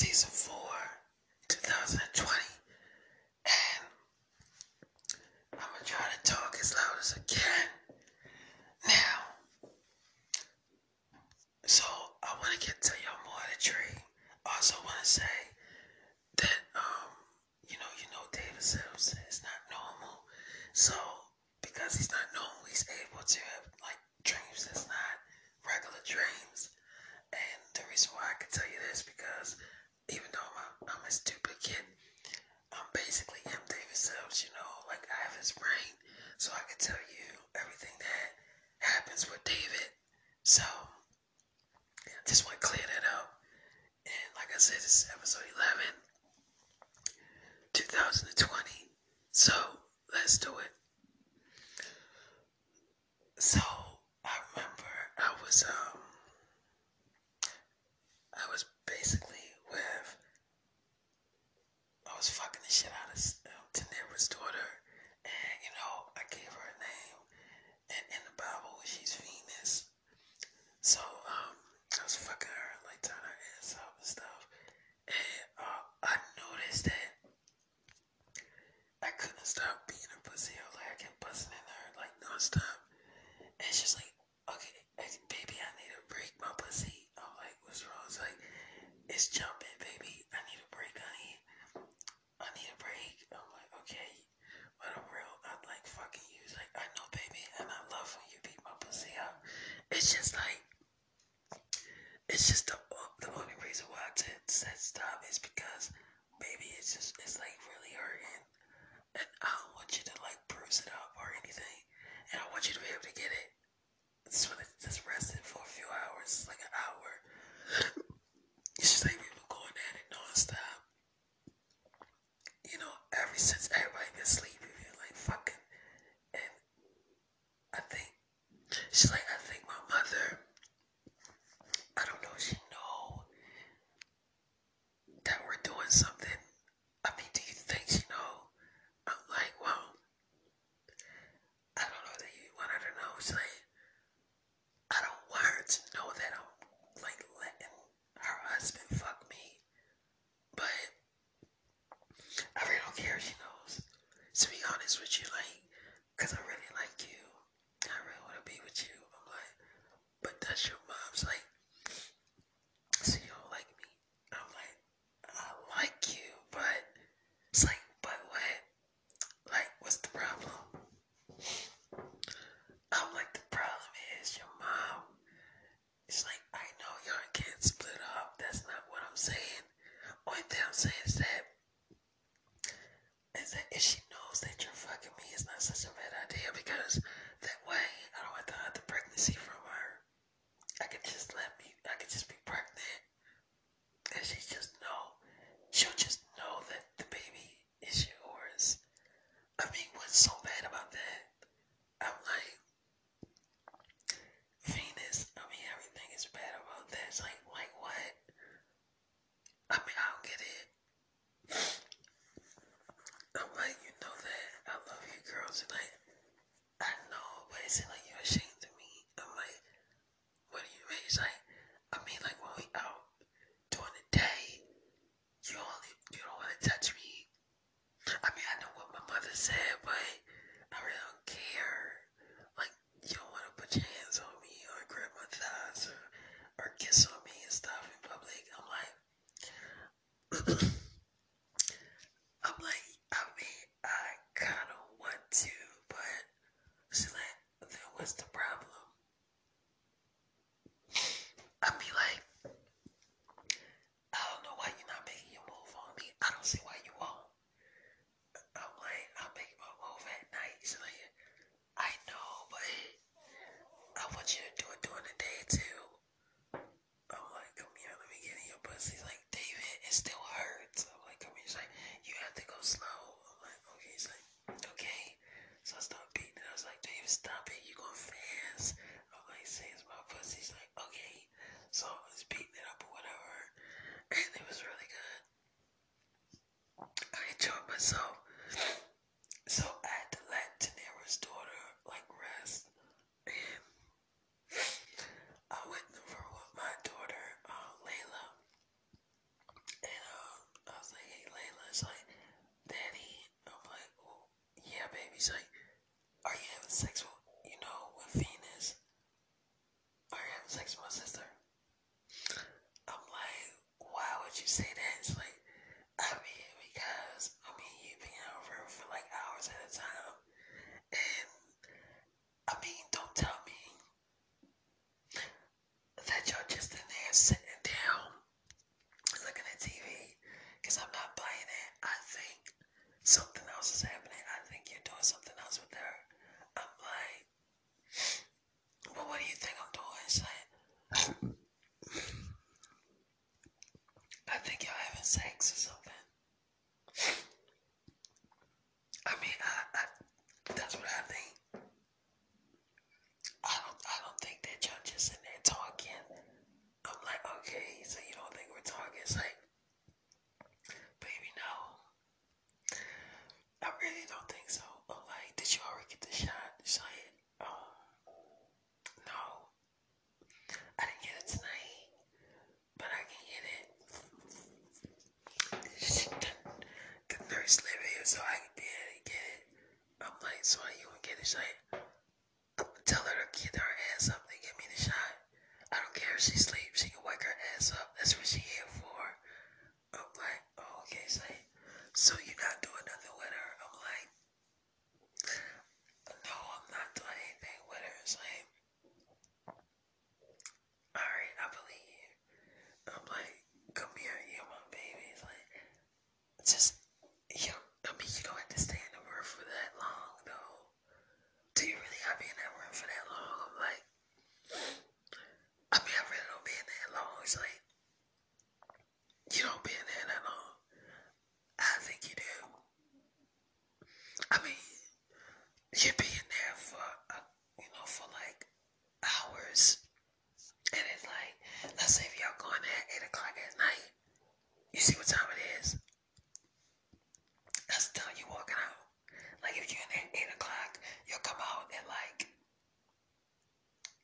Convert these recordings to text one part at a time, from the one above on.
Season 4, 2020, and I'm going to try to talk as loud as I can. Now, so I want to get to y'all more of the trade. Also want to say that, you know David Simpson is not normal, so because he's not normal, he's able to have, dreams that's not regular dreams. And the reason why I can tell you this, because even though I'm a stupid kid, I'm basically M. David Selves, I have his brain, so I can tell you everything that happens with David. So, yeah, just want to clear that up. And like I said, this is episode 11, 2020, so let's do it. So, I remember I was basically with, I was fucking the shit out of Tenera's daughter, and, I gave her a name, and in the Bible, she's Venus, so, I was fucking her, turning her ass up and stuff, and, I noticed that I couldn't stop being a pussy, I kept busting in her, nonstop, and she's okay, baby, I need to break my pussy. What's wrong? It's it's jumping, baby. I need a break, honey. I need a break. I'm okay. But I'm real. I'm fucking you. It's I know, baby. And I love when you beat my pussy up. It's just it's just the only reason why I said stop is because, baby, it's just, really hurting. And I don't want you to, bruise it up or anything. And I want you to be able to get it. Just want to just rest it for a few hours. It's an hour. It's just we were going at it nonstop. Ever since everybody been sleeping, we've been fucking. And I think, she's I think my mother, I don't know if she know that we're doing something. I mean, do you think she know? I'm well, I don't know that you want her to know. She's I don't want her to know that I'm letting her husband fuck me, but I really don't care if she knows, to be honest with you, cause I really like you, I really want to be with you, I'm but that's your mom's, so you don't like me, I'm I like you, but it's but what, what's the problem? I'm the problem is your mom, it's I know y'all can't split up. That's not what I'm saying. Only thing I'm saying is that if she knows that you're fucking me, it's not such a bad idea, because that way I don't have to hide the pregnancy from her. I could just be pregnant, and she'll just know that the baby is yours. I mean, what's so bad about that? I'm Venus, everything is bad about that. It's what? I don't get it. I'm you know that I love you, girls, and I know, but it's you're ashamed of me. I'm what do you mean? It's when we out during the day, you don't want to touch me. I know what my mother said, but I really don't care. You don't want to put your hands on me or grab my thighs or kiss on me and stuff in public. I'm I kind of want to, but she's then what's the problem? I don't know why you're not making your move on me. I don't see why you won't. I'll make my move at night. She's I know, but I want you to do it during the day, too. Come here, let me get in your pussy. David, it still hurts. I'm come here. It's you have to go slow. I'm okay. It's okay. So I start beating it. I was David, stop it. You going fast. I'm say it's my pussy. It's okay. So I was beating it up or whatever. And it was really good. I enjoyed myself. So I had to let Tenera's daughter rest, and I went over with my daughter Layla, and sex with, with Venus, or having sex with my sister. I'm like, why would you say that? It's like, because you've been out for like hours at a time, and don't tell me that y'all just in there sitting down looking at TV, because I'm not buying it. I think something else is happening. I think you're doing something else with her. I'm like, well, what do you think I'm doing? It's like, I think y'all having sex or something. That's what I think. I don't think that y'all just in there talking. I'm like, okay, so you don't think we're talking? It's like, baby, no, I really don't think so. I'm like, did you already get the shot? She's like, no, I didn't get it tonight, but I can get it. The nurse live here, so I can be able to get it. I'm like, so are you gonna get it? She's like, tell her to get her ass up and give me the shot. I don't care if she sleeps. She can wake her ass up. That's what she here for. I'm like, oh, okay. She's like, so you're not doing nothing with her? I'm like, no, I'm not doing anything with her. It's like, all right, I believe you. I'm like, come here, you're my baby. It's like, you don't have to stay in the room for that long, though. Do you really gotta be in that room for that long? I'm like, I really don't be in that long. It's like, you don't be in there that long. I think you do. You be in there for, for like hours. And it's like, let's say if y'all going at 8 o'clock at night, you see what time it is? That's the time you're walking out. Like, if you're in there at 8 o'clock, you'll come out at, like,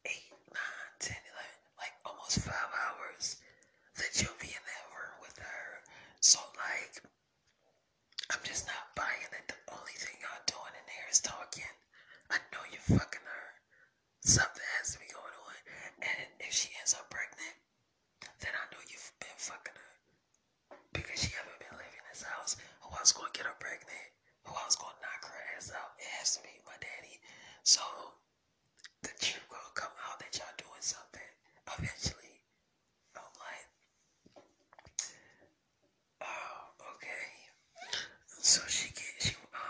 8, 9, 10, 11, like, almost 5 hours that you'll be in that room with her. So, like, I'm just not buying that the only thing y'all doing in there is talking. I know you're fucking her. Something has to be going on. And if she ends up pregnant, then I know you've been fucking her. Because she haven't been living in this house. Who else gonna get her pregnant? Who else gonna knock her ass out? It has to be my daddy. So the truth gonna come out that y'all doing something eventually. I'm like, oh, okay. So she had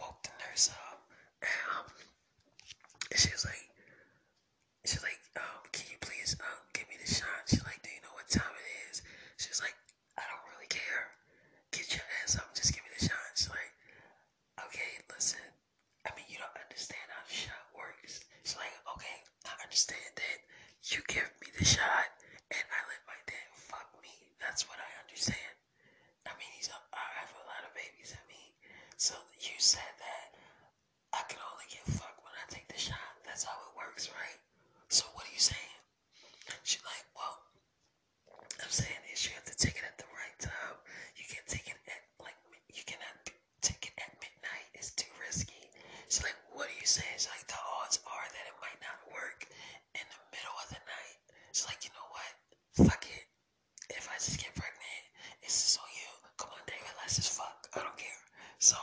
woke the nurse up, and she was like, can you please give me the shot? She's like, do you know what time it is? She's like, I don't really care. Get your ass up. Just give me the shot. She's like, okay, listen. You don't understand how the shot works. She's like, okay, I understand that. You give me the shot, and I let my dad fuck me. That's what I understand. I have a lot of babies in me. So you said that I can only get fucked when I take the shot. That's how it works, right? So what are you saying? She's like, well, I'm saying is you have to take it at the right time. You can't take it at, you cannot take it at midnight. It's too risky. She's like, what are you saying? She's like, the odds are that it might not work in the middle of the night. She's like, you know what? Fuck it. If I just get pregnant, it's just on you. Come on, David, let's just fuck. I don't care. So,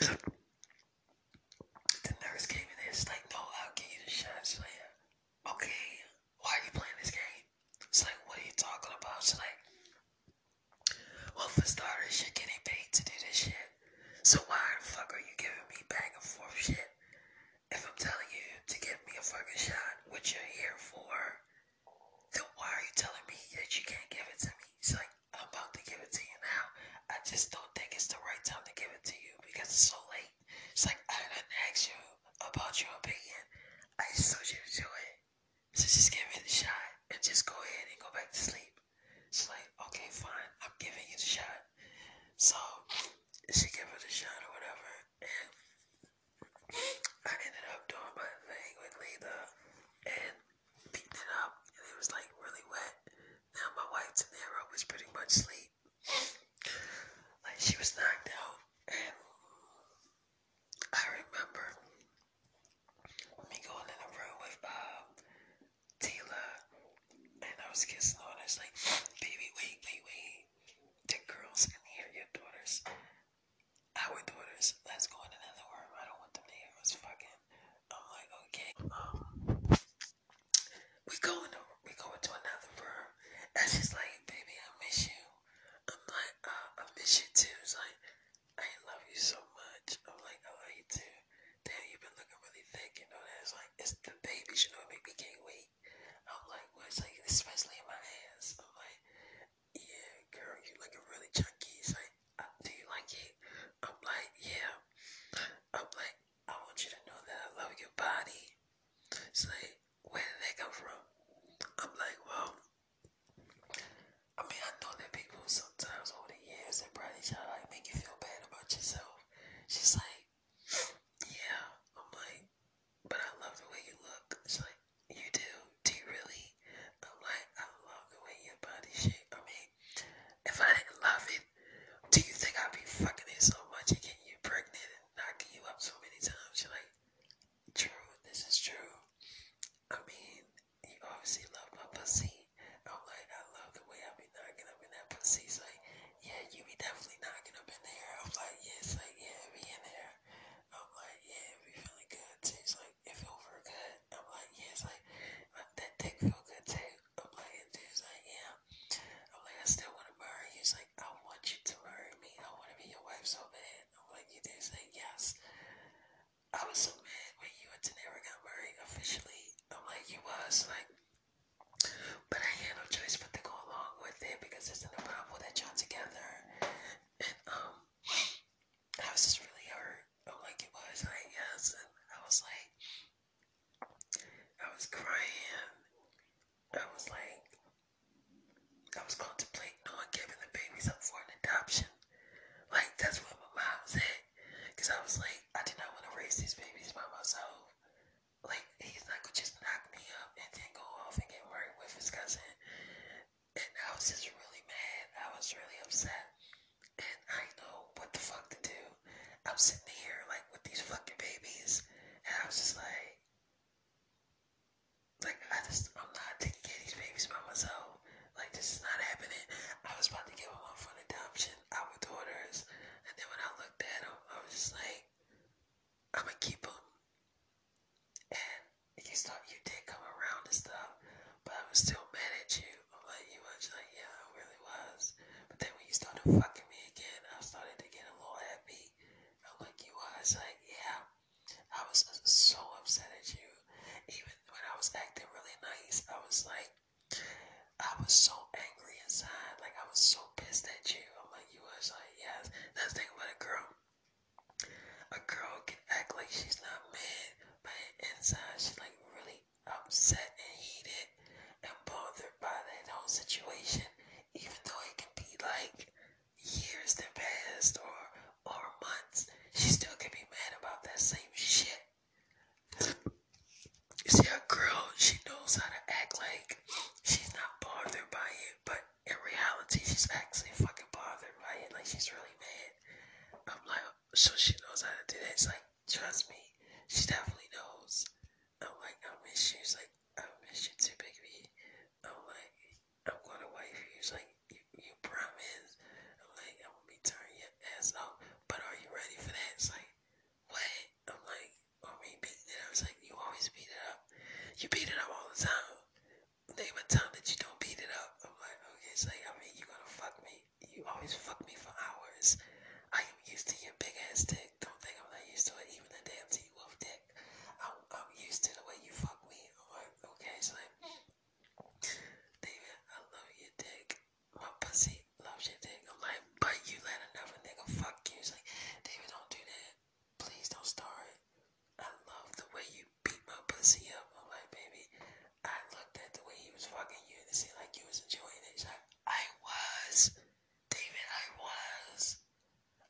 the nurse came in there. She's like, no, I'll give you the shot. She's like, okay, why are you playing this game? She's like, what are you talking about? She's like, well, for starters, you're getting paid to do this shit. So why the fuck are you giving me back and forth shit? If I'm telling you to give me a fucking shot, which you're here for, then why are you telling me that you can't give it to me? She's like, I'm about to give it to you now. I just don't think it's the right time to give it to you because it's so late. She's like, I didn't ask you about your opinion. I just told you to do it. So just give me the shot and just go ahead and go back to sleep. She's like, okay, fine. I'm giving you the shot. So she gave her the shot or whatever. And I ended up doing my thing with Lena and beating it up. And it was like really wet. Now my wife, Tanera, was pretty much asleep. Like she was knocked out. And She's like, yeah. I'm like, but I love the way you look. She's like, you do? Do you really? I'm like, I love the way your body shape. I mean, if I didn't love it, do you think I'd be fucking it so much and getting you pregnant and knocking you up so many times? She's like, true, this is true. I mean, you obviously love my pussy. I'm like, I love the way I be knocking up in that pussy. She's like, yeah, you be definitely knocking up in there. I'm like, yeah, it's like, yeah, we in there. I'm like, yeah, it be feeling good too. It's like, it feel real good. I'm like, yeah, it's like, that dick feel good too. I'm like, it is like, yeah. I'm like, I still want to marry you. It's like, I want you to marry me. I want to be your wife so bad. I'm like, you do? It's like, yes. I was so mad when you and Tenera got married officially. I'm like, you was like, but I had no choice but to go along with it because it's in the Bible that y'all together. And I was just really hurt. I'm like, it was like, yes. And I was like, I was crying. I was like, I was contemplating on giving the babies up for an adoption. Like, that's where my mind was at. Because I was like, I did not want to raise these babies by myself. Like, he's not gonna just knock me up and then go off and get married with his cousin. And I was just really mad. I was really upset. And I know what the fuck to do. I'm sitting here, like, with these fucking babies. And I was just like, I'm not taking care of these babies by myself. Like, this is not happening. I was about to give them up for an adoption, our daughters. And then when I looked at them, I was just like, I'm gonna keep them. And you did come around and stuff, but I was still mad at you. I'm like, you was like, yeah, I really was. But then when you started fucking me again, I started to get a little happy. I'm like, you was like, yeah. I was so upset at you. Even when I was acting really nice, I was so angry inside. Like, I was so pissed at you. I'm like, you was like, yes. That's the thing about a girl. A girl can act like she's not mad, but inside she's like really upset and heated and bothered by that whole situation, even though it can be like years that passed or months, she still can be mad about that same shit. You see, a girl, she knows how to act like she's not bothered by it, but in reality she's actually fucking bothered by it, like she's really mad. I'm like, so she knows how to do that. It's like, trust me, she definitely knows. I'm like, I miss you. It's like, I miss you too, baby. I'm like, I'm going to wife you. It's like, you promise. I'm like, I'm going to be turning your ass off. But are you ready for that? It's like, what? I'm like, are we beating it up? It's like, you always beat it up. You beat it up all the time. Name a time that you don't beat it up. I'm like, okay. It's like, I mean, you're going to fuck me. You always fuck me for hours. I am used to your big ass dick. Don't think I'm not used to it. Even the damn T Wolf dick. I'm used to the way you fuck me. I'm like, okay, so like, David, I love your dick. My pussy loves your dick. I'm like, but you let another nigga fuck you. It's like, David, don't do that. Please don't start. I love the way you beat my pussy up. I'm like, baby, I looked at the way he was fucking you and it seemed like you was enjoying it. It's like, I was. David, I was.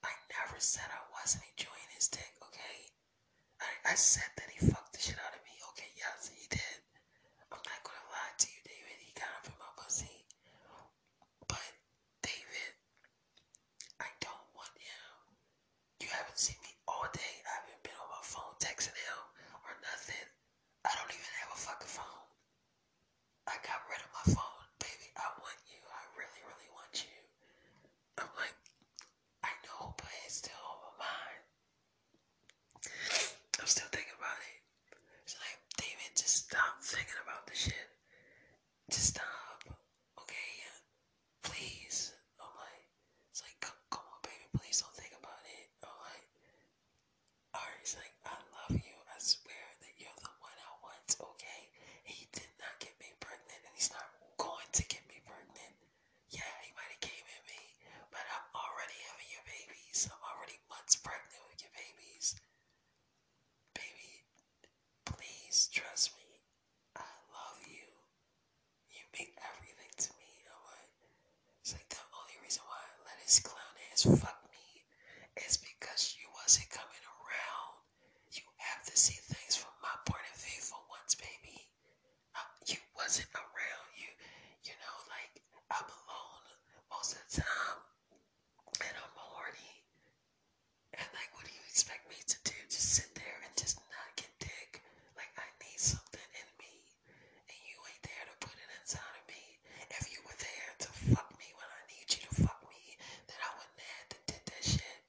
I never said I wasn't enjoying his dick, okay? I said that he fucked the shit out of me. Okay, yes, he did. I'm not gonna lie to you, David. He got up in my pussy. But, David, I don't want him. You haven't seen me all day. I haven't been on my phone texting him or nothing. I don't even have a fucking phone. I got rid of my phone. Baby, I want you. I really, really want you. I'm like, I know, but it's still on my mind. I'm still thinking about it. It's like, David, just stop thinking about this shit. Just stop. Okay? Please. I'm like, it's like, come on, baby, please don't think about it. I'm like, alright, it's like, I love you. I swear that you're the one I want, okay? He did not get me pregnant, and he's not going to get me pregnant. Yeah, he might have came at me, but I'm already having your babies. I'm already months pregnant with your babies. Baby, please trust me. I love you. You mean everything to me. I'm like, it's like the only reason why I let his clown ass fuck me is because you wasn't coming. expect me to do? Just sit there and just not get dick? Like, I need something in me, and you ain't there to put it inside of me. If you were there to fuck me when I need you to fuck me, then I wouldn't have had to did that shit.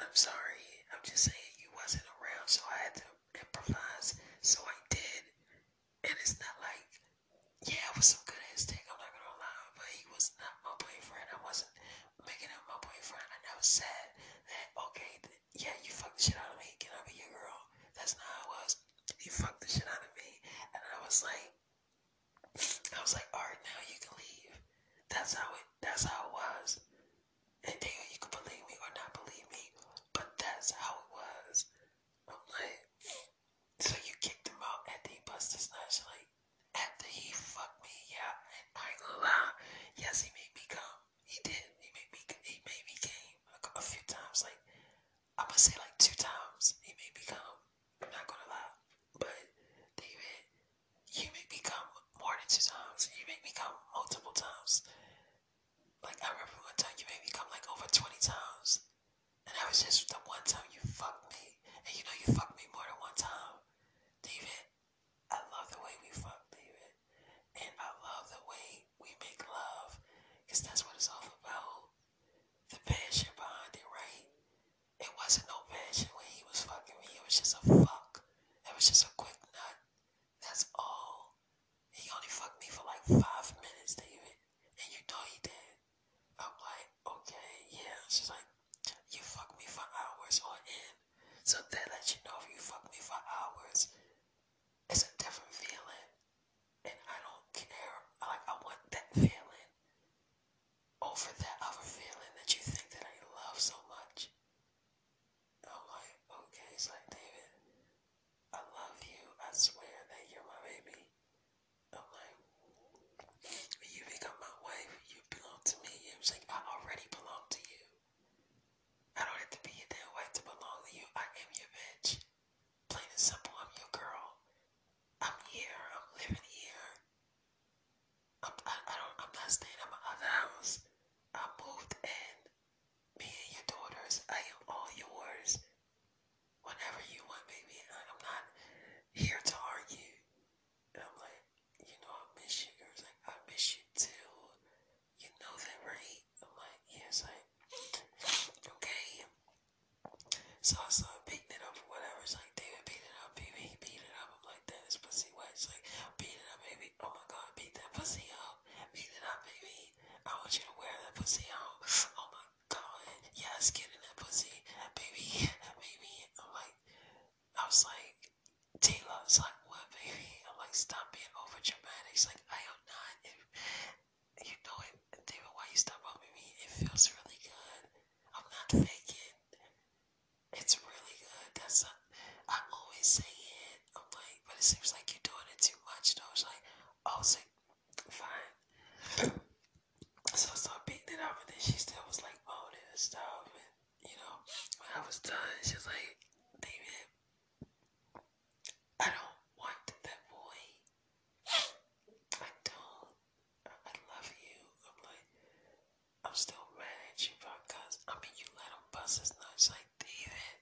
I'm sorry, I'm just saying you wasn't around, so I had to improvise, so I did. And it's not like, yeah, it was some good ass dick, I'm not gonna lie, but he was not my boyfriend. I wasn't making him my boyfriend. I never said that, okay, yeah, you fucked the shit out of me, can I be your girl? That's not how it was. He fucked the shit out of me, and I was like, alright, now you can leave. That's how it was. And then you can believe me or not believe me, but that's how it was. I'm like, so you kicked him out after he busted his nuts, like, after he fucked me, yeah, I ain't gonna lie, yes, he made me come, he did, he made me game a few times, like, I'm gonna say like 2 times, he made me come, I'm not gonna lie, but David, you made me come more than 2 times, you made me come multiple times, like, I remember one time you made me come like over 20 times, and that was just the one time you fucked me, and you know you fucked me more than one time. David, I love the way we fuck, David, and I love the way we make love, because that's what it's all about, the passion behind it, right? It wasn't no passion when he was fucking me, it was just a fuck, it was just a quick nut, that's all. He only fucked me for like 5 minutes, David, and you know he did. I'm like, okay, yeah, she's like, you fucked me for hours on end. So that lets you know if you fuck me for hours, it's a different feeling, and I don't care, like, I want that feeling over that other feeling that you think that I love so much. I'm like, okay, it's like, David, I love you, I swear that you're my baby. I'm like, when you become my wife, you belong to me. It was like, I already belong to you. I don't have to be your damn wife to belong to you. I am your bitch. Plain and simple, I'm your girl. I'm here. I'm living here. I'm not staying at my other house. I moved in. Me and your daughters, I am all yours. Whenever you want, baby. I'm not here to argue. And I'm like, you know, I miss you, girls. Like, I miss you too. You know that, right? I'm like, yes, I. Okay, so I started beating it up or whatever. It's like, David, beat it up, baby, beat it up. I'm like, that is pussy wet. It's like, beat it up, baby. Oh my God, beat that pussy up. Beat it up, baby. I want you to wear that pussy out. Oh my God, yes, get in that pussy, baby, baby. I was like, Taylor's like, what, baby? I'm like, stop being over dramatic. It's like, I am not. You know it, David, why you stop bumping me? It feels really good. I'm not faking. It's really good. That's not, I always say it. I'm like, but it seems like you're doing it too much, though. It's like, oh, it's like, fine. So I started beating it up, and then she still was like moaning and stuff. And, you know, when I was done, she was like, David, I don't want that boy. I don't. I love you. I'm like, I'm still mad at you because, I mean, you let him bust his nuts. Like, David,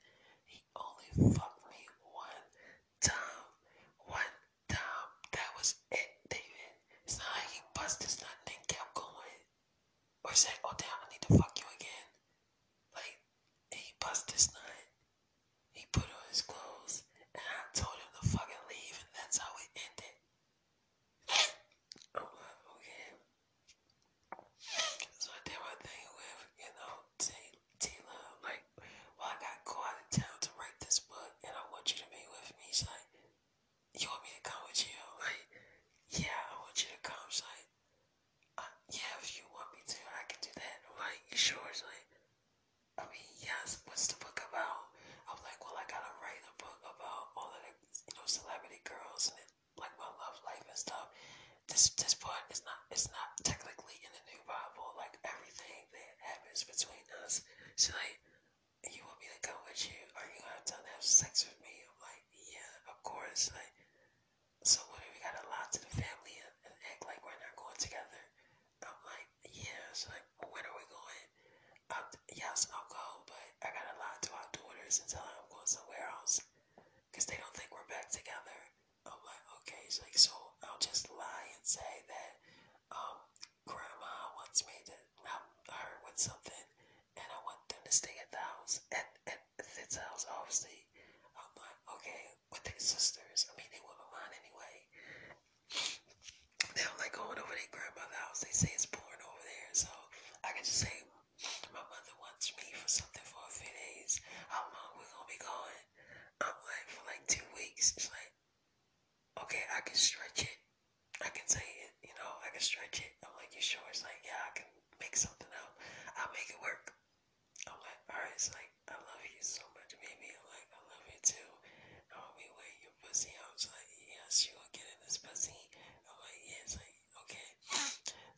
he only fucked me one time. One time. That was it, David. It's not like he busted his nut and then kept going. Or said, oh, damn, I need to fuck you again. Like, he busted his nut. He put on his clothes. And I told him to fucking leave. And that's how it ended. I'm like, okay. So I did my thing with, you know, Taylor. I'm like, well, I got to go out of town to write this book, and I want you to be with me. She's like, you want me to come with you? I'm like, yeah, I want you to come. She's like, yeah, if you want me to, I can do that. I'm like, you sure? She's like, I mean, yes, what's the book about? I'm like, well, I got to write a book about all of the, you know, celebrity girls and like my love life and stuff. This part is not technically in the new Bible, like everything that happens between us. She's like, you want me to go with you? Are you gonna have time to have sex with me? I'm like, yeah, of course. Like, so what if we gotta lie to the family and act like we're not going together? I'm like, yeah. She's like, well, when are we going? Yes, I'll go, but I gotta lie to our daughters this until I'm going somewhere else, because they don't think we're back together. I'm like, okay, so I'll just lie and say that grandma wants me to help her with something, and I want them to stay at the house, at Fitz house, obviously. I'm like, okay, with their sisters, I mean, they wouldn't mind anyway. They don't like going over their grandmother's house. They say it's pouring over there, so I can just say, my mother wants me for something for a few days. How long we gonna be going? I'm like, for like 2 weeks. It's like, okay, I can stretch it. I can say it, I can stretch it. I'm like, you sure? It's like, yeah, I can make something out. I'll make it work. I'm like, alright, it's like, I love you so much, baby. I'm like, I love you too. I want me wear your pussy out. It's like, yes, you gonna get in this pussy. I'm like, yeah, it's like, okay.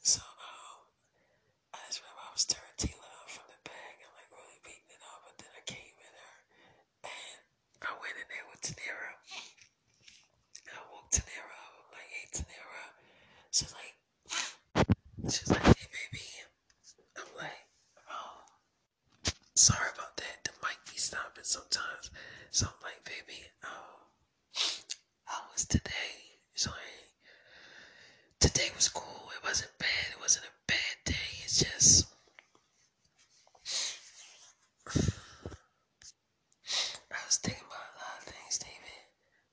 So, I just remember I was turned Tila up from the bag and like really beating it up, but then I came in her and I went in there with Tanera. I woke Tanera up. I'm like, hey, Tanera. She's like, hey, baby. I'm like, oh, sorry about that. The mic be stopping sometimes. So I'm like, baby, how was today? She's like, today was cool. It wasn't bad. It wasn't a bad day. It's just, I was thinking about a lot of things, David.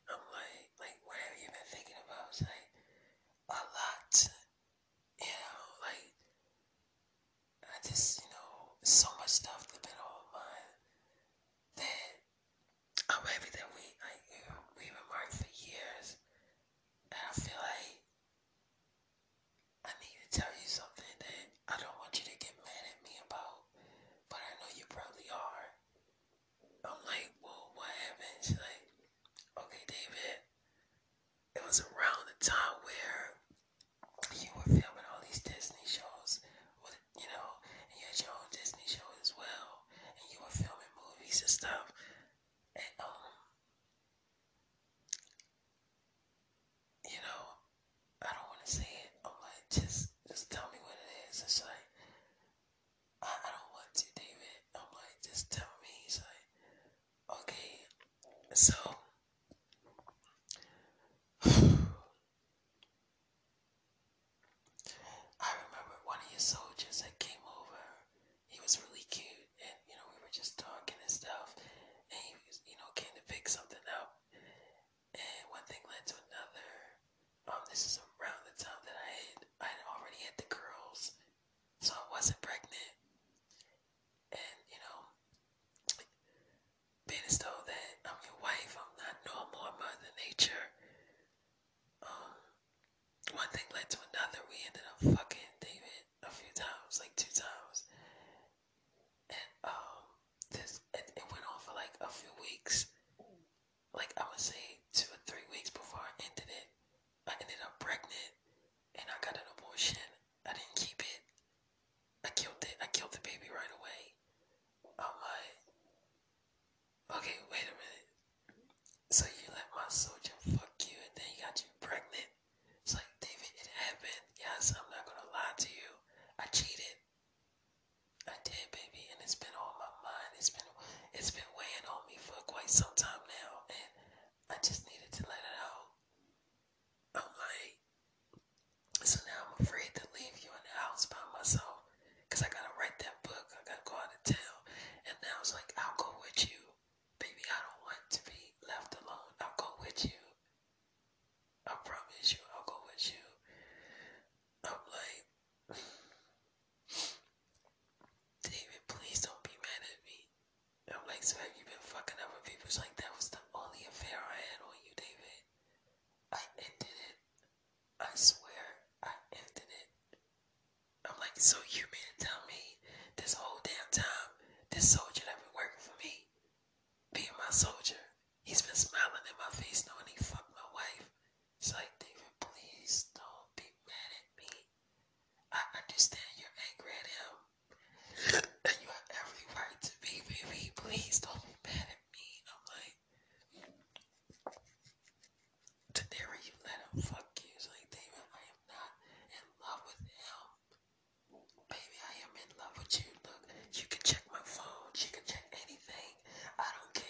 I'm like, what have you been thinking about? It's like, a lot. I just, so much stuff that's been on my mind that I'm happy that we've been married for years. And I feel like I need to tell you something that I don't want you to get mad at me about, but I know you probably are. I'm like, well, what happened? She's like, okay, David, it was around the time where you were filming all these Disney shows, with, and you had your own Disney show as well, and you were filming movies and stuff, and, I don't want to say it. I'm like, just tell me what it is. It's like, I don't want to, David. I'm like, just tell me. He's like, okay. So, I remember one of your soldiers that came over. He was really cute, and, we were just talking and stuff, and he, came to pick something up, and one thing led to another. This is around the time that I had already had the girls, so I wasn't pregnant, and, being as though that I'm your wife, I'm not normal, I'm Mother Nature, one thing led to another. We ended up fucking, David, a few times, like 2 times, and, it went on for like a few weeks, like I would say 2 or 3 weeks before I ended it. I ended up pregnant, and I got an abortion. I didn't keep it. I killed it. I killed the baby right away. I'm like, okay, wait a minute. So you let my soldier fuck you, and then he got you pregnant. It's like, David, it happened. Yes, I'm not going to lie to you. I cheated. I did, baby, and it's been on my mind. It's been weighing on me for quite some time now, and I just needed to let it out. I'm like, so now I'm afraid to leave you in the house by myself, because I got to write that book, I got to go out of town, and now it's like, I'll go with you, baby, I don't want to be left alone, I'll go with you, I promise you, I'll go with you. I'm like, David, please don't be mad at me. I'm like, so have you been fucking other people? It's like, that was the only affair I had on you, David. I ended it. I swear, I ended it. I'm like, so you mean to tell me this whole damn time, this soldier that been working for me, being my soldier, he's been smiling in my face knowing he fucked my wife. It's like, David, please don't be mad at me. I understand you're angry at him. And you have every right to be, baby. Please don't be mad at me. I'm like, Tanera, you let him fuck you. It's like, David, I am not in love with him. Baby, I am in love with you. Look, you can check my phone. You can check anything. I don't care.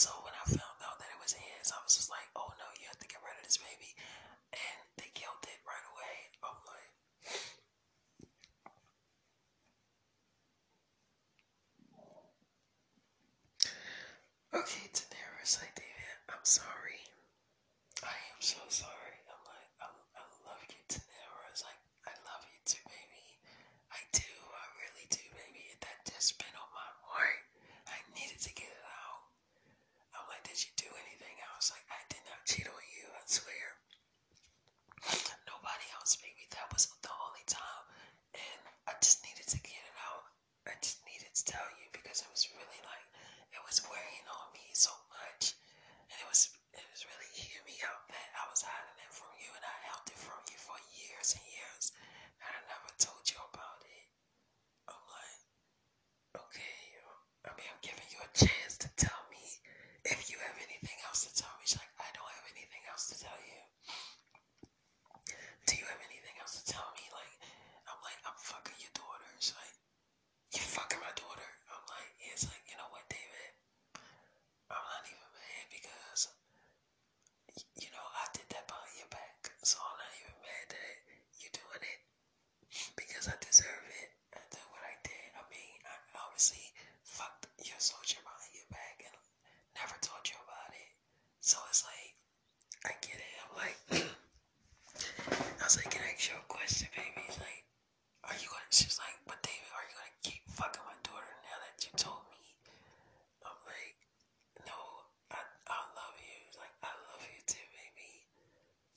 So when I found out that it was his,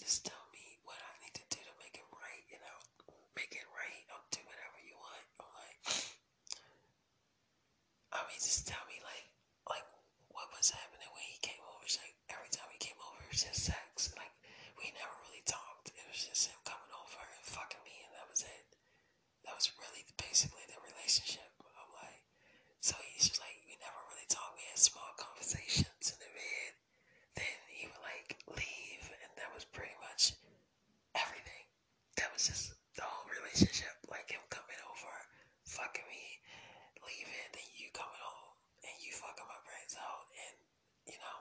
Just tell me what I need to do to make it right, and I'll make it right. I'll do whatever you want. I'm like, I mean, just tell me, like what was happening when he came over. It's like, every time he came over, it was just sex. Like, we never really talked. It was just him coming over and fucking me, and that was it. That was really basically the relationship. I'm like, so he's just like, we never really talked. We had small conversations in the bed. Then he would like leave, and that was pretty much everything. That was just the whole relationship. Like him coming over, fucking me, leaving, then you coming home, and you fucking my brains out, and you know,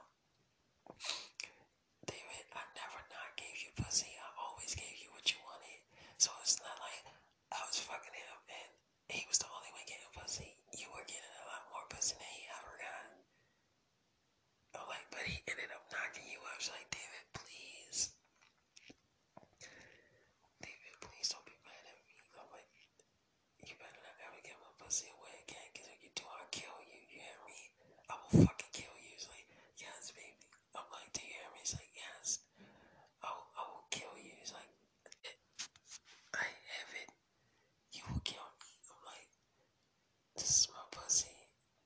David, I never not gave you pussy. I always gave you what you wanted. So it's not like I was fucking him, and he was the only one getting pussy. You were getting a lot more pussy than he ever got. I'm like, but he ended up knocking you up. I was like, David, please. David, please don't be mad at me. I'm like, you better not ever give my pussy away again, because if you do, I'll kill you. You hear me? I will fucking kill you. He's like, yes, baby. I'm like, do you hear me? He's like, yes. I will kill you. He's like, I have it. You will kill me. I'm like, this is my pussy.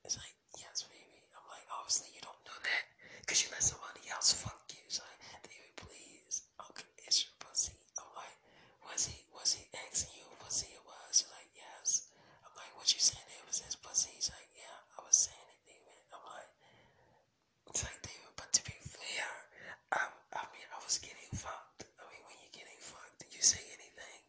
It's like, yes, baby. I'm like, obviously you don't know that because you let somebody else fuck you. It's like, David, please. Okay, it's your pussy. I'm like, was he asking you what pussy it was? He's like, yes. I'm like, what you saying it was his pussy? He's like, yeah, I was saying it, David. I'm like, it's like, David, but to be fair, I mean, I was getting fucked. I mean, when you're getting fucked, you say anything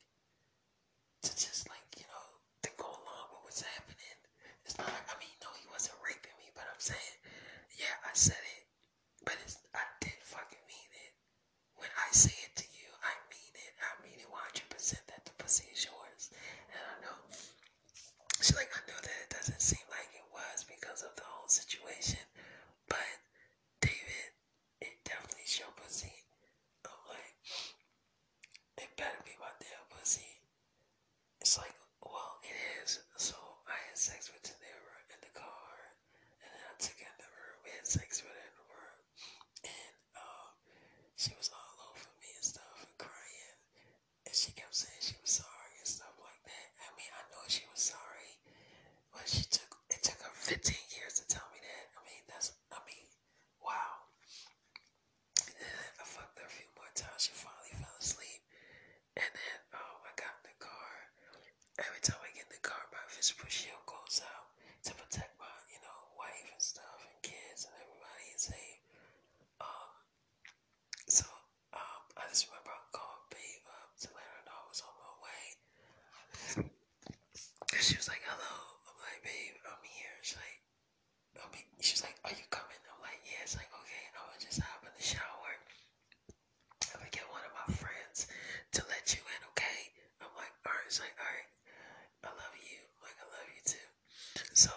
to just like, you know, to go along with what's happening. It's not like, I mean, no, he wasn't raping me, but I'm saying, yeah, I said it, but I didn't fucking mean it. When I say it to you, I mean it. I mean it 100% that the pussy is yours. And I know, she's like, I know that it doesn't seem like it was because of the whole situation, but David, it definitely is your pussy. I'm like, it better be my damn pussy. It's like, well, it is. So I had sex with Tanera in the car, and then I took her in the room. We had sex with her in the room, and she was all over me and stuff, and crying, and she kept saying she was sorry and stuff like that. I mean, I know she was sorry, but it took her 15 years to tell me that. I mean, wow. And then I fucked her a few more times. She finally fell asleep, and then I got in the car. Every time I get in the car, my physical shield goes out to protect my, you know, wife and stuff and kids and everybody and safe. So I just remember I called Babe up to let her know I was on my way. And she was like, hello. I'm like, Babe, I'm here. She's like, she's like, are you coming? I'm like, yeah. It's like, okay, I was just hop in the shower. I'm gonna get one of my friends to let you in, okay? I'm like, alright. She's like, alright. I love you. I'm like, I love you too. So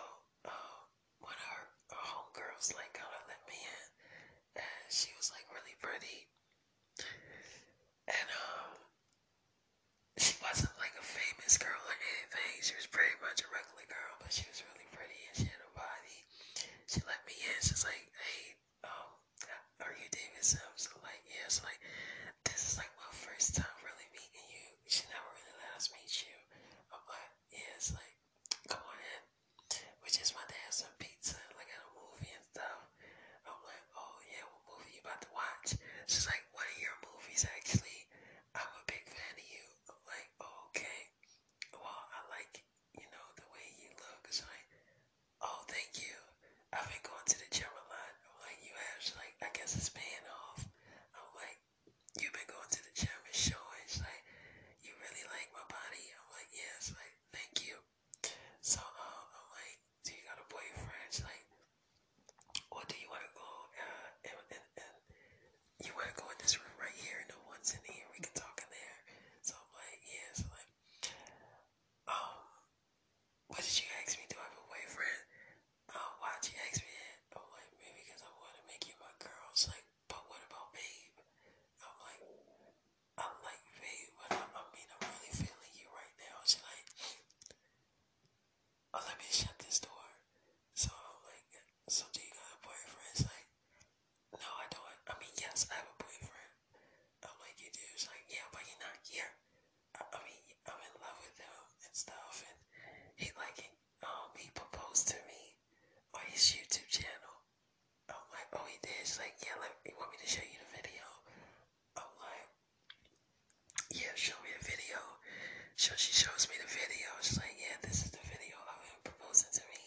yeah, show me a video. So she shows me the video. She's like, yeah, this is the video of him proposing to me.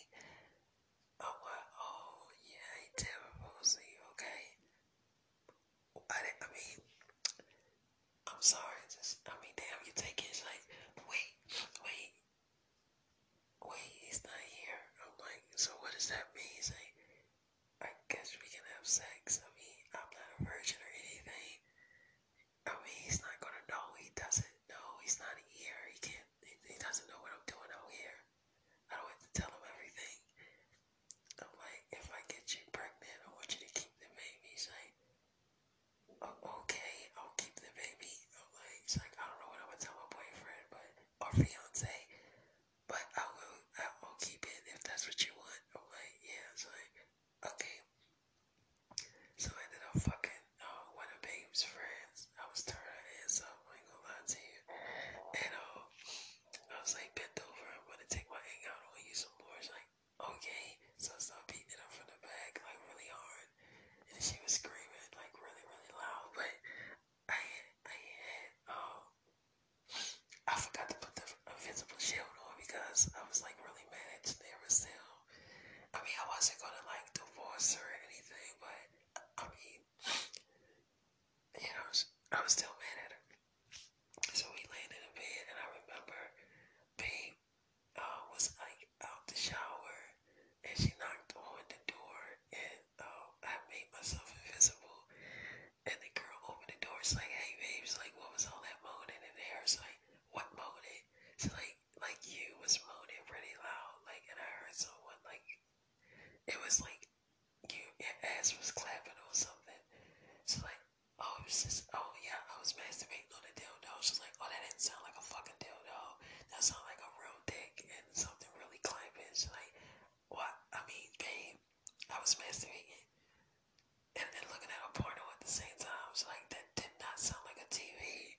Oh, what? Oh, yeah, he did propose to you, okay? I mean, I'm sorry. Damn, you take it. She's like, wait, he's not here. I'm like, so what does that mean? He's like, I guess we can have sex. I mean, I'm not a virgin or anything. I mean, he's not gonna know. He doesn't know. He's not here. He can't. He doesn't know what I'm doing out here. I don't have to tell him everything. I'm like, if I get you pregnant, I want you to keep the baby. He's like, oh, okay, I'll keep the baby. I'm like, he's like, I don't know what I'm gonna tell my boyfriend, but or fiance, but I will keep it if that's what you want. I'm like, yeah. It's like, okay. So I ended up fucking one of Babe's friends. I was turning handsome, I ain't gonna lie to you. And I was like, bent over, I'm gonna take my egg out, I want you some more. It's like, okay. So I started beating it up from the back, like really hard. And she was screaming like really, really loud. But I forgot to put the invisible shield on because I was like really mad at Tanera still. I mean, I wasn't gonna like divorce her or anything, but I mean, you know, I was still mad at her. So we laid in a bed, and I remember Babe was like out the shower, and she knocked on the door, and I made myself invisible, and the girl opened the door. She's like, "Hey, babe," she's like, "What was all that moaning in there?" It's like, "What moaning?" She's like you was moaning pretty loud, like, and I heard someone like. It was like your ass was clapping or something. She's like, oh, it was just, oh yeah, I was masturbating on a dildo. She's like, oh, that didn't sound like a fucking dildo. That sounded like a real dick and something really climbing. She's like, what? I mean, babe, I was masturbating and then looking at a porno at the same time. She's like, that did not sound like a TV.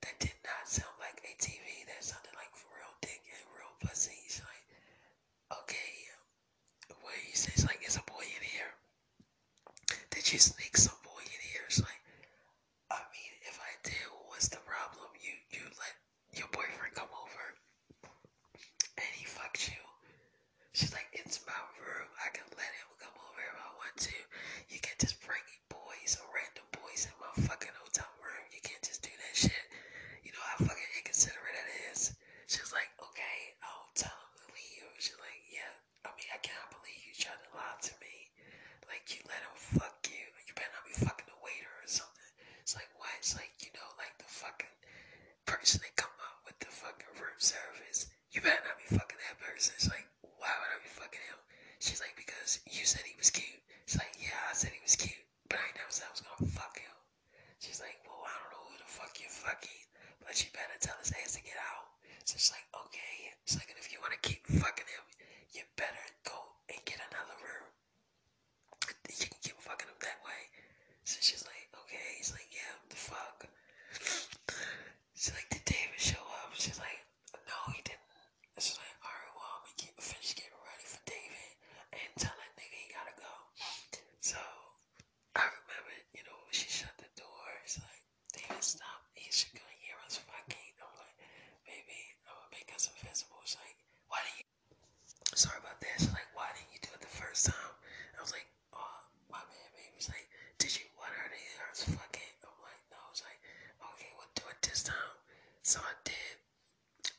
That did not sound like a TV. That sounded like real dick and real pussy. She's like, okay. What you say? It's like, is a boy in here? Did you sneak some boy in here? It's like, I mean, if I did, what's the problem? You let your boyfriend come over and he fucked you. She's like, it's my room. I can let him come over if I want to. You can't just bring boys or random boys in my fucking hotel room. You can't just do that shit. You know how fucking inconsiderate that is. She's like, okay, I'll tell him to leave. She's like, yeah. I mean, I can't believe you tried to lie to me. Like, you let him fuck you. You better not be fucking the waiter or something. It's like, what? It's like, you know, like the fucking person that come up with the fucking room service. You better not be fucking that person. It's like, why would I be fucking him? She's like, because you said he was cute. It's like, yeah, I said he was cute, but I never said I was gonna fuck him. She's like, well, I don't know who the fuck you're fucking, but you better tell his ass to get out. So it's like, okay. It's like, and if you want to keep fucking him, you better go and get another room. You can keep fucking him that way. So she's like, okay. He's like, yeah, what the fuck? She's like, did David show up? She's like, no, he didn't. She's like, alright, well, I'm gonna finish getting ready for David and tell that nigga he gotta go. So I remember, you know, she shut the door. It's like, David, stop. He should go hear us fucking. I'm like, baby, I'm gonna make us invisible. She's like, why do you? Sorry about that. She's like, why didn't you do it the first time? I was like, oh, my man, baby. She's like, did you want her to hear her fucking? I'm like, no. She's like, okay, we'll do it this time. So I did,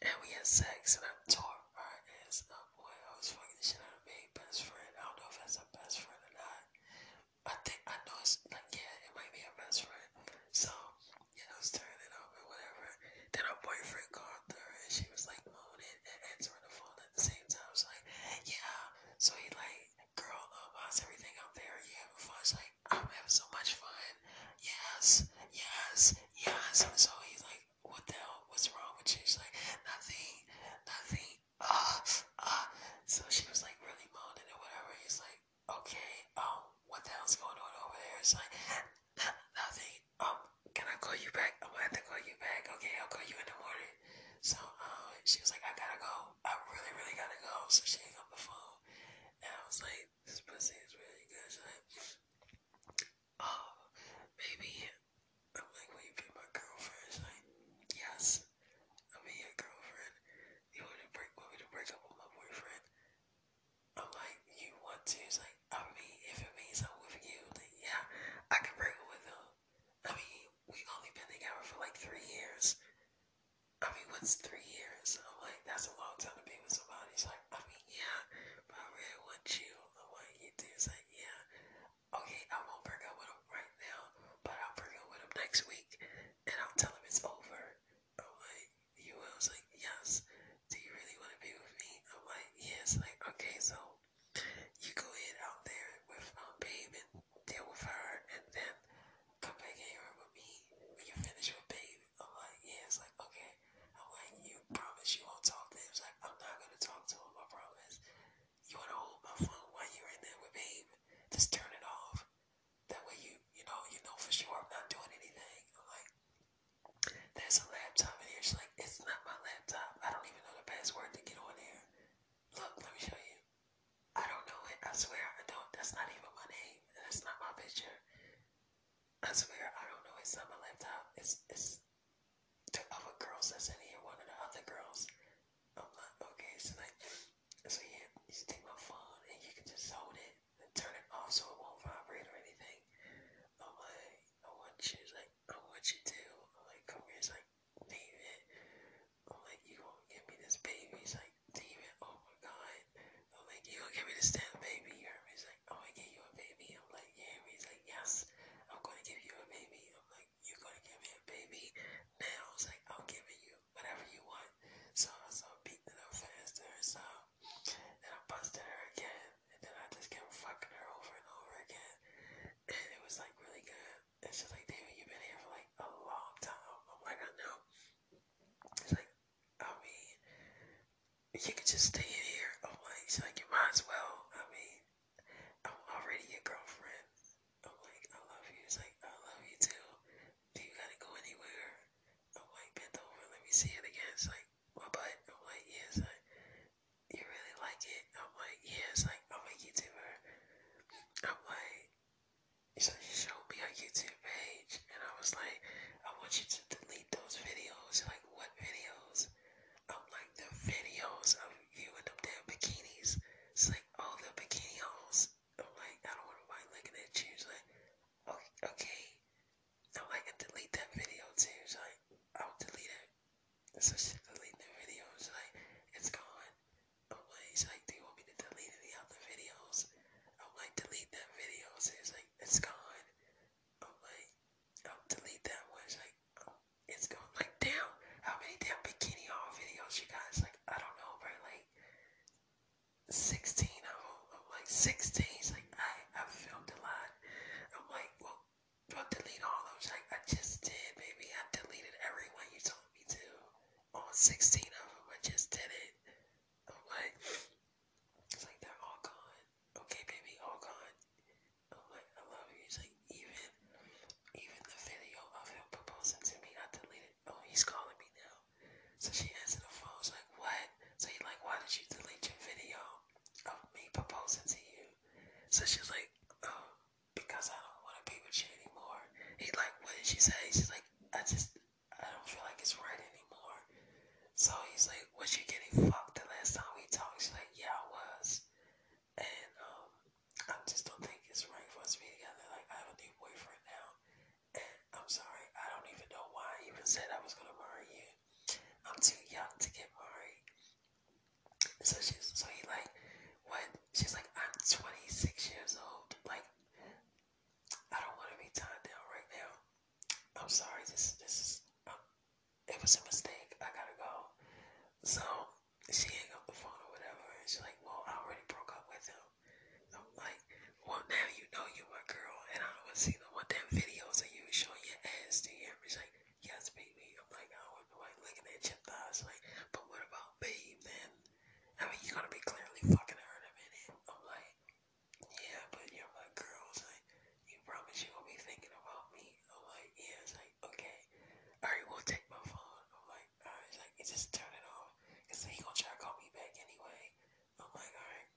and we had sex, and I tore her ass up. Boy, I was fucking the shit out of my best friend. I don't know if that's her best friend or not. I think, I know it's, like, yeah, it might be her best friend. So, yeah, I was turning up and whatever. Then her boyfriend called her, and she was like, moaning and answering the phone at the same time. I was like, yeah, so he like, girl, how's everything out there? You having fun? It's like, I'm having so much fun. Yes, yes, yes. And so he's like, what the hell? What's wrong with you? She's like, nothing, nothing. So she was like really moaning or whatever. He's like, okay, what the hell's going on over there? It's like, nothing. Can I call you back? I'm gonna have to call you back. Okay, I'll call you in the morning. So she was like, I gotta go. I really, really gotta go. So she hung up the phone. And I was like, this pussy is really good. She's like, oh, baby. I'm like, will you be my girlfriend? She's like, yeah. that's 3 years. And I'm like, that's a long time to be with somebody. He's like, I mean, yeah, but I really want you. I want you to. He's like, yeah, okay, I won't break up with him right now, but I'll break up with him next week, and I'll tell him it's over. I'm like, you will? I was like, yes. Do you really want to be with me? I'm like, yes. Like, okay, so you go in out there with Babe and deal with her, and then come back in here with me when you finish with Babe. I'm like, yeah. It's like, okay. I'm like, you promise you won't talk to him? It's like, I'm not going to talk to him, I promise. You want to hold my phone while you're in there with Babe? Just turn it off. That way you know for sure I'm not doing anything. I'm like, there's a laptop in here. She's like, it's not my laptop. I don't even know the password to get on there. Look, let me show you. I don't know it. I swear I don't. That's not even my name. That's not my picture. I swear I don't know. It's not my laptop. It's the other girls that's in here. One of the other girls. I'm like, okay. So like, so yeah, you take my phone and you can just hold it and turn it off so it won't vibrate or anything. I'm like, I want you. Like, I want you to. I'm like, come here. It's like, David. I'm like, you gonna give me this baby? He's like, David, oh my God. I'm like, you gonna give me this damn baby? You heard me? He's like, I'm gonna give you a baby. I'm like, you hear me? He's like, yes, I'm gonna give you a baby. I'm like, you gonna give me a baby now? It's like, I'm giving you whatever you want. So I started beating her faster, so then I busted her again, and then I just kept fucking her over and over again, and it was like really good. And she's like, David, you've been here for like a long time. I'm like, I know. It's like, I mean, you could just stay in here. I'm like, she's like, you might as well. I mean, I'm already your girlfriend. I'm like, I love you. It's like, I love you too. Do you gotta go anywhere? I'm like, bend over, let me see it again. It's like, my butt. I'm like, yeah. It's like, you really like it? I'm like, yeah. It's like, I'm a YouTuber. I'm like, so she showed me her YouTube page, and I was like, I want you to delete those videos. She's like, what videos? I'm like, the videos of you in them damn bikinis. It's like, oh, the bikini holes. I'm like, I don't want nobody looking at you. She's like, okay. I'm like, and delete that video too. She's like, I'll delete it. So she deleted the video. She's like, it's gone. I'm like, she's like, do you want me to delete any other videos? I'm like, delete that video. She's like, it's gone. I'm like, I'll delete that one. She's like, oh, it's gone. I'm like, damn, how many damn bikini haul videos you got? It's like, I don't know, bro. Like, 16 of them. I'm like, 16? She's like, I filmed a lot. I'm like, well, delete all of them. She's like, I just did, baby. I deleted everyone you told me to. All 16 of them, I just did it. I'm like, it's like, they're all gone. Okay, baby, all gone. I'm like, I love you. It's like, even the video of him proposing to me, I deleted. Oh, he's calling me now. So she answered the phone. She's like, what? So he's like, why did you delete your video of me proposing to you? So she's like, oh, because I don't want to be with you anymore. He's like, what did she say? She's like, I don't feel like it's right anymore. So he's like, was you getting fucked the last time we talked? She's like, yeah, I was. And I just don't think it's right for us to be together. Like, I have a new boyfriend now. And I'm sorry, I don't even know why I even said I was gonna marry you. I'm too young to get married. So he like, what? She's like, I'm 26 years old. Like, I don't want to be tied down right now. I'm sorry, it was a mistake. I gotta go. So she hung up the phone or whatever, and she's like, well, I already broke up with him. I'm like, well, now you know you my girl, and I don't want to see no more damn videos of you showing your ass. Do you hear me? She's like, yes, baby. I'm like, I don't want nobody looking at your thighs. Like, but what about Babe then? I mean, you're gonna be clearly fucking her in a minute. I'm like, yeah, but you're my girl. It's like, you promise you won't be thinking about me. I'm like, yeah. It's like, okay. Alright, we'll take my phone. I'm like, alright. It's like, just turn it off. Cause he gonna try to call me back anyway. I'm like, alright.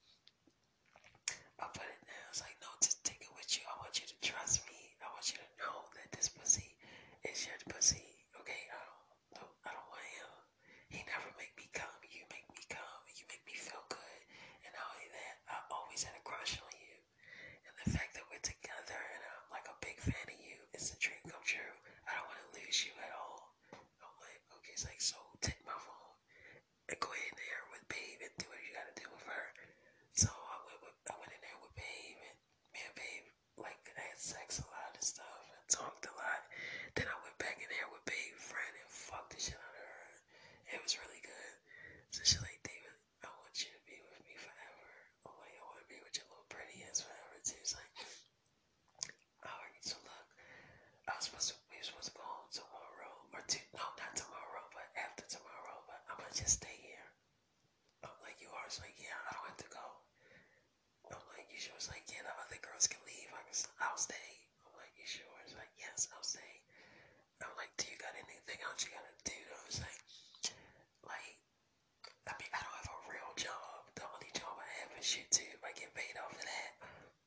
I'll put it down. It's like, no, just take it with you. I want you to trust me. I want you to know that this pussy is your pussy. Okay, I don't want him. He never make me come. You make me come. You make me feel good. And not only that, I always had a crush on you. And the fact that we're together and I'm like a big fan of you, it's a dream come true. I don't want to lose you at all. I'm like, okay, it's like, so take my just stay here. I'm like, you are? She's like, yeah, I don't have to go. I'm like, you sure? She's like, yeah, no, other girls can leave. I'll stay. I'm like, you sure? She's like, yes, I'll stay. I'm like, do you got anything else you gotta do? I was like, I mean, I don't have a real job. The only job I have is YouTube. I get paid off of that.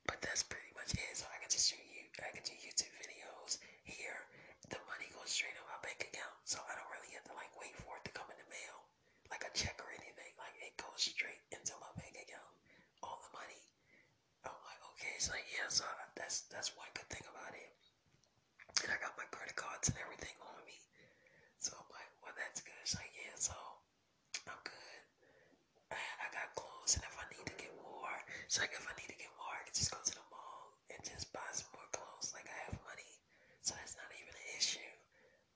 But that's pretty much it. So I can just shoot you. I can do YouTube videos here. The money goes straight in my bank account. So I don't really have to like wait for it to come in the mail. Like a check or anything. Like it goes straight into my bank account. All the money. I'm like, okay, it's like, yeah, so that's one good thing about it. And I got my credit cards and everything on me. So I'm like, well, that's good. It's like, yeah, so I'm good. I got clothes, and if I need to get more, it's like, if I need to get more, I can just go to the mall and just buy some more clothes. Like, I have money. So that's not even an issue.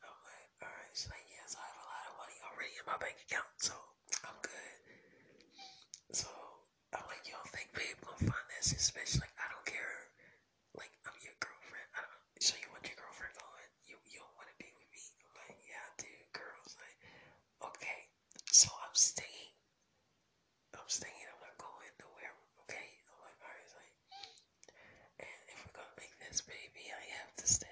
I'm like, alright, it's like, yeah, so I have a lot of money already in my bank account, so I'm good. So I'm like, you don't think babe gonna find that suspicious? Like, I don't care. Like, I'm your girlfriend. I don't, so you want your girlfriend gone? You don't want to be with me? I'm like, yeah, I do, girls. Like, okay, so I'm staying. I'm staying. I'm not going nowhere. Okay, I'm like, alright, it's like, and if we're gonna make this baby, I have to stay.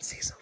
Season